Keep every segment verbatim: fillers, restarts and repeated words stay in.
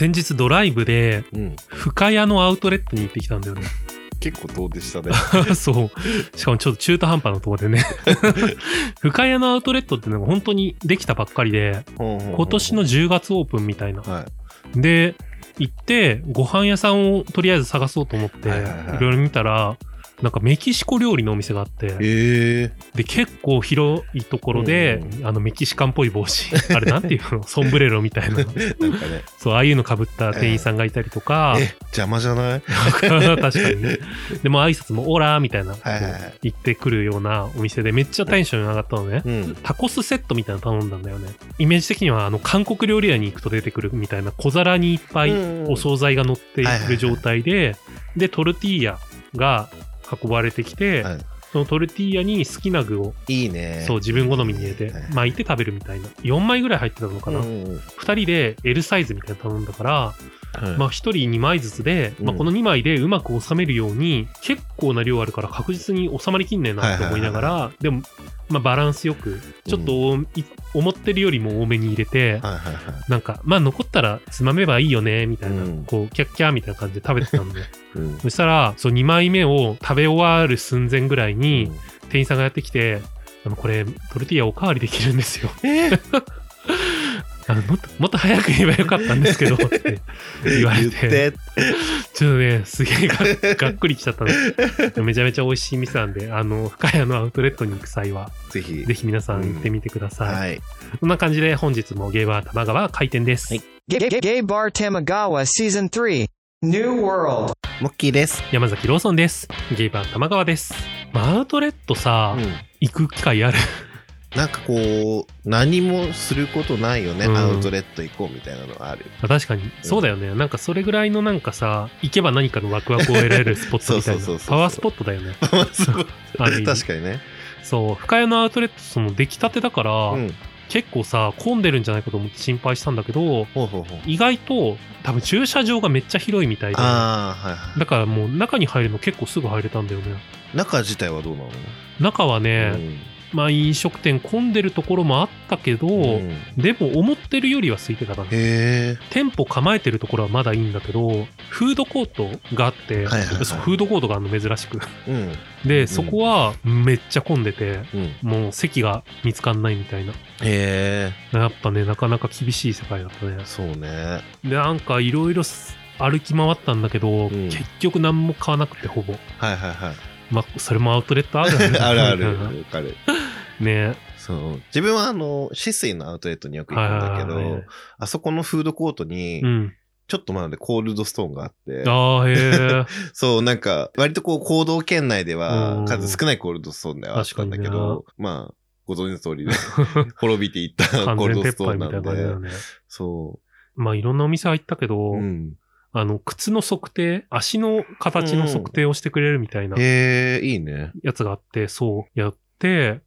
先日ドライブで深谷のアウトレットに行ってきたんだよね。結構遠出したね。そう。しかもちょっと中途半端なところでね。深谷のアウトレットってのが本当にできたばっかりで、今年のじゅうがつオープンみたいな。はい、で、行ってご飯屋さんをとりあえず探そうと思って、いろいろ見たら、なんかメキシコ料理のお店があって、えー、で結構広いところで、うん、あのメキシカンっぽい帽子あれなんていうのソンブレロみたい な, なんか、ね、そうああいうのかぶった店員さんがいたりとか、えー、え邪魔じゃない確かに、ね、でも挨拶もオラーみたいな、はいはいはい、言ってくるようなお店でめっちゃテンション上がったのね、うん、タコスセットみたいなの頼んだんだよね。イメージ的にはあの韓国料理屋に行くと出てくるみたいな小皿にいっぱいお惣菜が乗っている状態で、うんはいはいはい、でトルティーヤが運ばれてきて、はい、そのトルティーヤに好きな具をいいねそう自分好みに入れて巻いて食べるみたいなよんまいぐらい入ってたのかな、うんうん、ふたりで L サイズみたいなの頼んだから、はいまあ、ひとりにまいずつで、まあ、このにまいでうまく収めるように、うん、結構な量あるから確実に収まりきんねえなって思いながら、はいはいはいはい、でも、まあ、バランスよくちょっと、うん、思ってるよりも多めに入れて、はいはいはい、なんかまあ残ったらつまめばいいよねみたいな、うん、こうキャッキャーみたいな感じで食べてたんでうん、そしたらそうにまいめを食べ終わる寸前ぐらいに店員さんがやってきて、あのこれトルティーヤおかわりできるんですよ、えー、あの も, っともっと早く言えばよかったんですけどって言われ て, てちょっとねすげえ が, がっくりきちゃったんでめちゃめちゃ美味しい店なんで、あの深谷のアウトレットに行く際はぜ ひ, ぜひ皆さん行ってみてください、うんはい、こんな感じで本日もゲイバー玉川開店です、はい、ゲ, ゲ, ゲ, ゲイバー玉川シーズンスリーNew World モッキーです。山崎ローソンです。ゲイバー玉川です。アウトレットさ、うん、行く機会あるなんかこう何もすることないよね、うん、アウトレット行こうみたいなのはある。確かに、うん、そうだよね。なんかそれぐらいのなんかさ行けば何かのワクワクを得られるスポットみたいなパワースポットだよね確かにね。そう深谷のアウトレットその出来たてだから、うん結構さ混んでるんじゃないかと思って心配したんだけど、ほうほうほう意外と多分駐車場がめっちゃ広いみたいで、あ、はいはい、だからもう中に入るの結構すぐ入れたんだよね。中自体はどうなの？中はね、うん、まあ飲食店混んでるところもあったけど、うん、でも思ってるよりは空いてたから、ね、店舗構えてるところはまだいいんだけどフードコートがあって、はいはいはい、フードコートがあるの珍しく、うん、で、うん、そこはめっちゃ混んでて、うん、もう席が見つかんないみたいな。へえ、やっぱねなかなか厳しい世界だったね。そうね。でなんかいろいろ歩き回ったんだけど、うん、結局何も買わなくてほぼ。はいはいはい。まあそれもアウトレットあるあるあるあるあるね。そう自分はあのシスイのアウトレットによく行くんだけど、はいはいはい、あそこのフードコートに、うん。ちょっと前でコールドストーンがあって、あへそうなんか割とこう行動圏内では数少ないコールドストーンではあったんだけど、まあご存知の通りで滅びていったコールドストーンなんで、な、ね、そうまあいろんなお店は行ったけど、うん、あの靴の測定、足の形の測定をしてくれるみたいな、うん、へえいいねやつがあって、そうやって。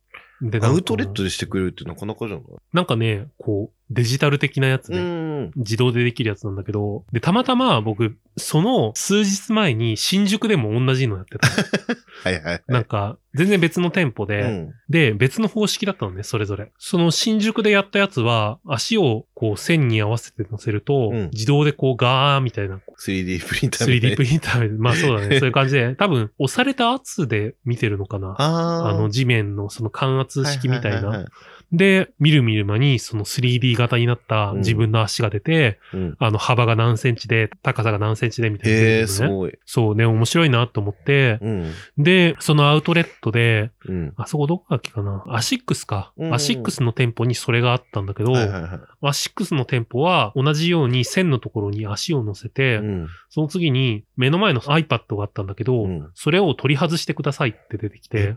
でアウトレットでしてくれるってなかなかじゃない？なんかね、こう、デジタル的なやつね。自動でできるやつなんだけど、で、たまたま僕、その数日前に新宿でも同じのやってた。はいはいはい。なんか、全然別の店舗で、うん、で、別の方式だったのね、それぞれ。その新宿でやったやつは、足をこう線に合わせて乗せると、うん、自動でこうガーみたいな。スリーディー プリンターみたいな。スリーディー プリンター。まあそうだね。そういう感じで、多分押された圧で見てるのかな。あ, あの地面のその感圧式みたいな。はいはいはいはい、で、見る見る間にその スリーディー 型になった自分の足が出て、うん、あの幅が何センチで、高さが何センチでみたいな、ね。へえ、すごい。そうね、面白いなと思って、うん、で、そのアウトレットで、うん、あそこどこだっけかなアシックスか、うんうん、アシックスの店舗にそれがあったんだけど、はいはいはい、アシックスの店舗は同じように線のところに足を乗せて、うん、その次に目の前の iPad があったんだけど、うん、それを取り外してくださいって出てきて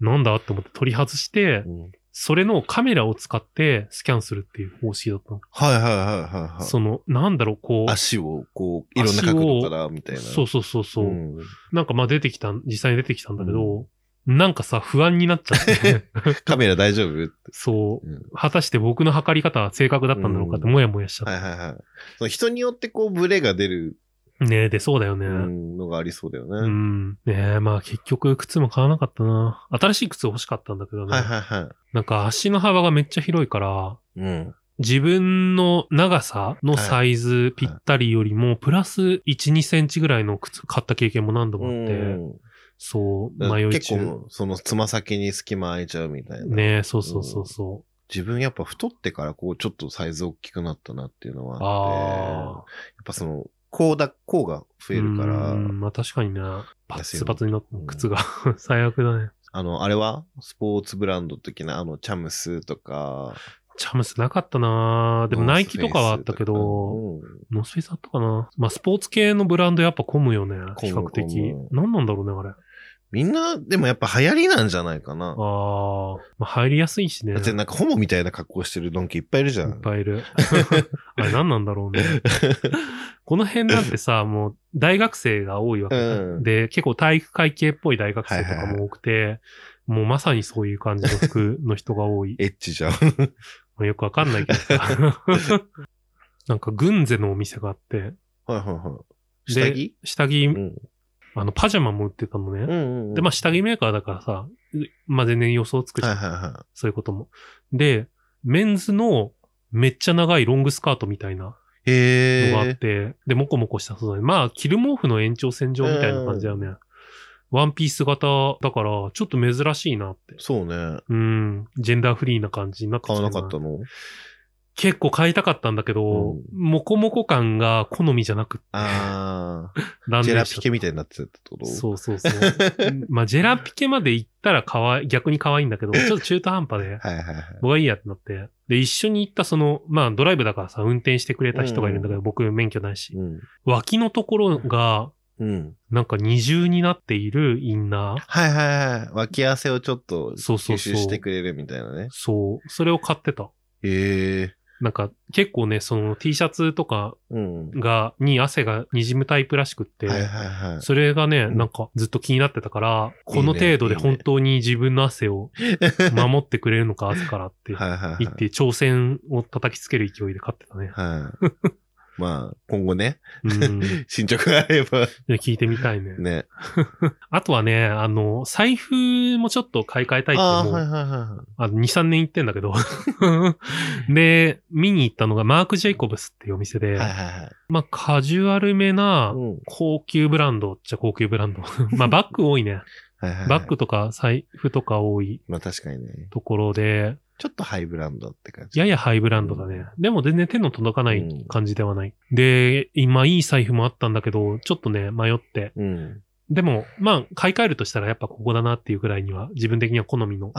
なんだって思って取り外して、うん、それのカメラを使ってスキャンするっていう方式だったの。はいはいはいはい、はい、そのなんだろうこう足をこういろんな角度からみたいな。そうそうそうそう、うん、なんかまあ出てきた実際に出てきたんだけど、うんなんかさ、不安になっちゃって。カメラ大丈夫？そう、うん。果たして僕の測り方は正確だったんだろうかって、もやもやしちゃった。はいはいはい。その人によってこう、ブレが出る。ねえ、出そうだよね。うん、のがありそうだよね。うん。ねえ、まあ結局、靴も買わなかったな。新しい靴欲しかったんだけどね。はいはいはい。なんか足の幅がめっちゃ広いから、うん。自分の長さのサイズぴったりよりも、プラスいち、にセンチぐらいの靴買った経験も何度もあって、うん、そう、迷い中。結構、そのつま先に隙間空いちゃうみたいな。ね、そうそうそうそう。うん自分やっぱ太ってからこうちょっとサイズ大きくなったなっていうのはあって、やっぱその、こうだ、こうが増えるから。うんまあ確かにな。パツパツになった靴が最悪だね。あの、あれはスポーツブランド的なあの、チャムスとか。チャムスなかったなでもナイキとかはあったけど、ノースフェイスあったかなまあスポーツ系のブランドやっぱ混むよね。比較的。何なんだろうね、あれ。みんな、でもやっぱ流行りなんじゃないかな。ああ。まあ、入りやすいしね。だってなんかホモみたいな格好してるドンキいっぱいいるじゃん。いっぱいいる。あれ何なんだろうね。この辺なんてさ、もう大学生が多いわけ、うん、で、結構体育会系っぽい大学生とかも多くて、はいはいはい、もうまさにそういう感じの服の人が多い。エッチじゃん。よくわかんないけどさ。なんかグンゼのお店があって。はいはいはい。下着?下着。うんあの、パジャマも売ってたのね。うんうんうん、で、まあ、下着メーカーだからさ、まあ、全然予想つくじゃん、はいはいはい。そういうことも。で、メンズのめっちゃ長いロングスカートみたいなのがあって、で、モコモコした素材。まあ、キル毛布の延長線上みたいな感じだよね。ワンピース型だから、ちょっと珍しいなって。そうね。うん。ジェンダーフリーな感じになってきてるな。買わなかったの?結構買いたかったんだけど、うん、モコモコ感が好みじゃなくって。ああ。ジェラピケみたいになってたってこと?そうそうそう。まあ、ジェラピケまで行ったらかわい、逆に可愛いんだけど、ちょっと中途半端で、はいはいはい、僕はいいやってなって。で、一緒に行ったその、まあ、ドライブだからさ、運転してくれた人がいるんだけど、うん、僕免許ないし、うん。脇のところが、うん、なんか二重になっているインナー。はいはいはい。脇汗をちょっと吸収してくれるみたいなね。そうそうそう。そう。それを買ってた。へえ。なんか結構ね、その T シャツとかが、うん、に汗が滲むタイプらしくって、はいはいはい、それがね、なんかずっと気になってたから、うん、この程度で本当に自分の汗を守ってくれるのか、汗からって言って、挑戦を叩きつける勢いで勝ってたね。はい、まあ、今後ね、うん、進捗があれば。聞いてみたいね。ね。あとはね、あの、財布もちょっと買い替えたいって思う。あ、はいはいはい。あの、に、さんねん行ってんだけど。で、見に行ったのがマーク・ジェイコブスっていうお店で、はいはいはい、まあ、カジュアルめな高級ブランドっちゃ高級ブランド。まあ、バッグ多いね。はいはいはい、バッグとか財布とか多い。まあ、確かにね。ところで、ちょっとハイブランドって感じ。ややハイブランドだね。うん、でも全然手の届かない感じではない。うん、で、今いい財布もあったんだけど、ちょっとね、迷って。うん、でも、まあ、買い替えるとしたらやっぱここだなっていうくらいには、自分的には好みの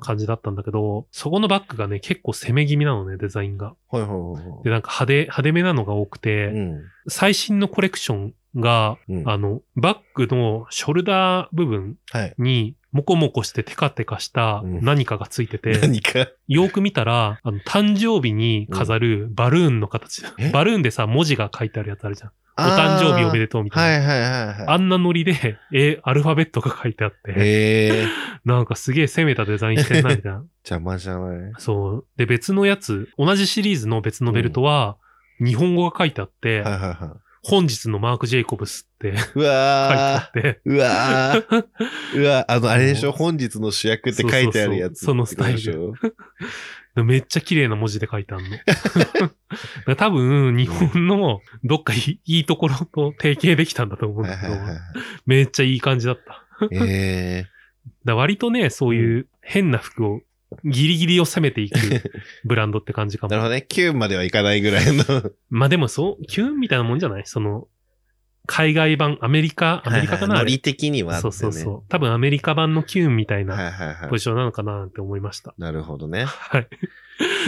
感じだったんだけど、そこのバッグがね、結構攻め気味なのね、デザインが。はいはいはい。で、なんか派手、派手めなのが多くて、うん、最新のコレクションが、うん、あの、バッグのショルダー部分に、はい、もこもこしてテカテカした何かがついてて、うん、何かよーく見たら、あの、誕生日に飾るバルーンの形、うん。バルーンでさ、文字が書いてあるやつあるじゃん。お誕生日おめでとうみたいな。はいはいはいはい、あんなノリで、え、アルファベットが書いてあって。えー、なんかすげえ攻めたデザインしてんな、みたいな。邪魔じゃない?そう。で、別のやつ、同じシリーズの別のベルトは、日本語が書いてあって、うんはいはいはい本日のマーク・ジェイコブスってうわ書いてあって。うわー。うわー。あの、あれでしょ本日の主役って書いてあるやつ。そうそうそうそのスタイルでしょめっちゃ綺麗な文字で書いてあるの。多分、日本のどっかいいところと提携できたんだと思うんだけど、めっちゃいい感じだった。えー、だ割とね、そういう変な服をギリギリを攻めていくブランドって感じかも。なるほどね。キューンまではいかないぐらいの。まあでもそう、キューンみたいなもんじゃない?その、海外版、アメリカ、アメリカかな?はいはい、ノリ的にはあって、ね。そうそうそう。多分アメリカ版のキューンみたいなポジションなのかなって思いました。はいはいはい、なるほどね。はい。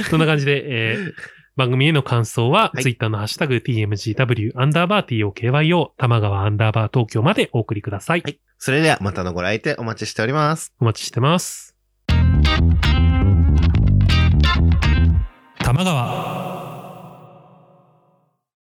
そんな感じで、えー、番組への感想は、ツイッターのハッシュタグ ティーエムジーダブリュー アンダーバー トキョー 玉川アンダーバー東京までお送りください。はい。それではまたのご来店お待ちしております。お待ちしてます。玉川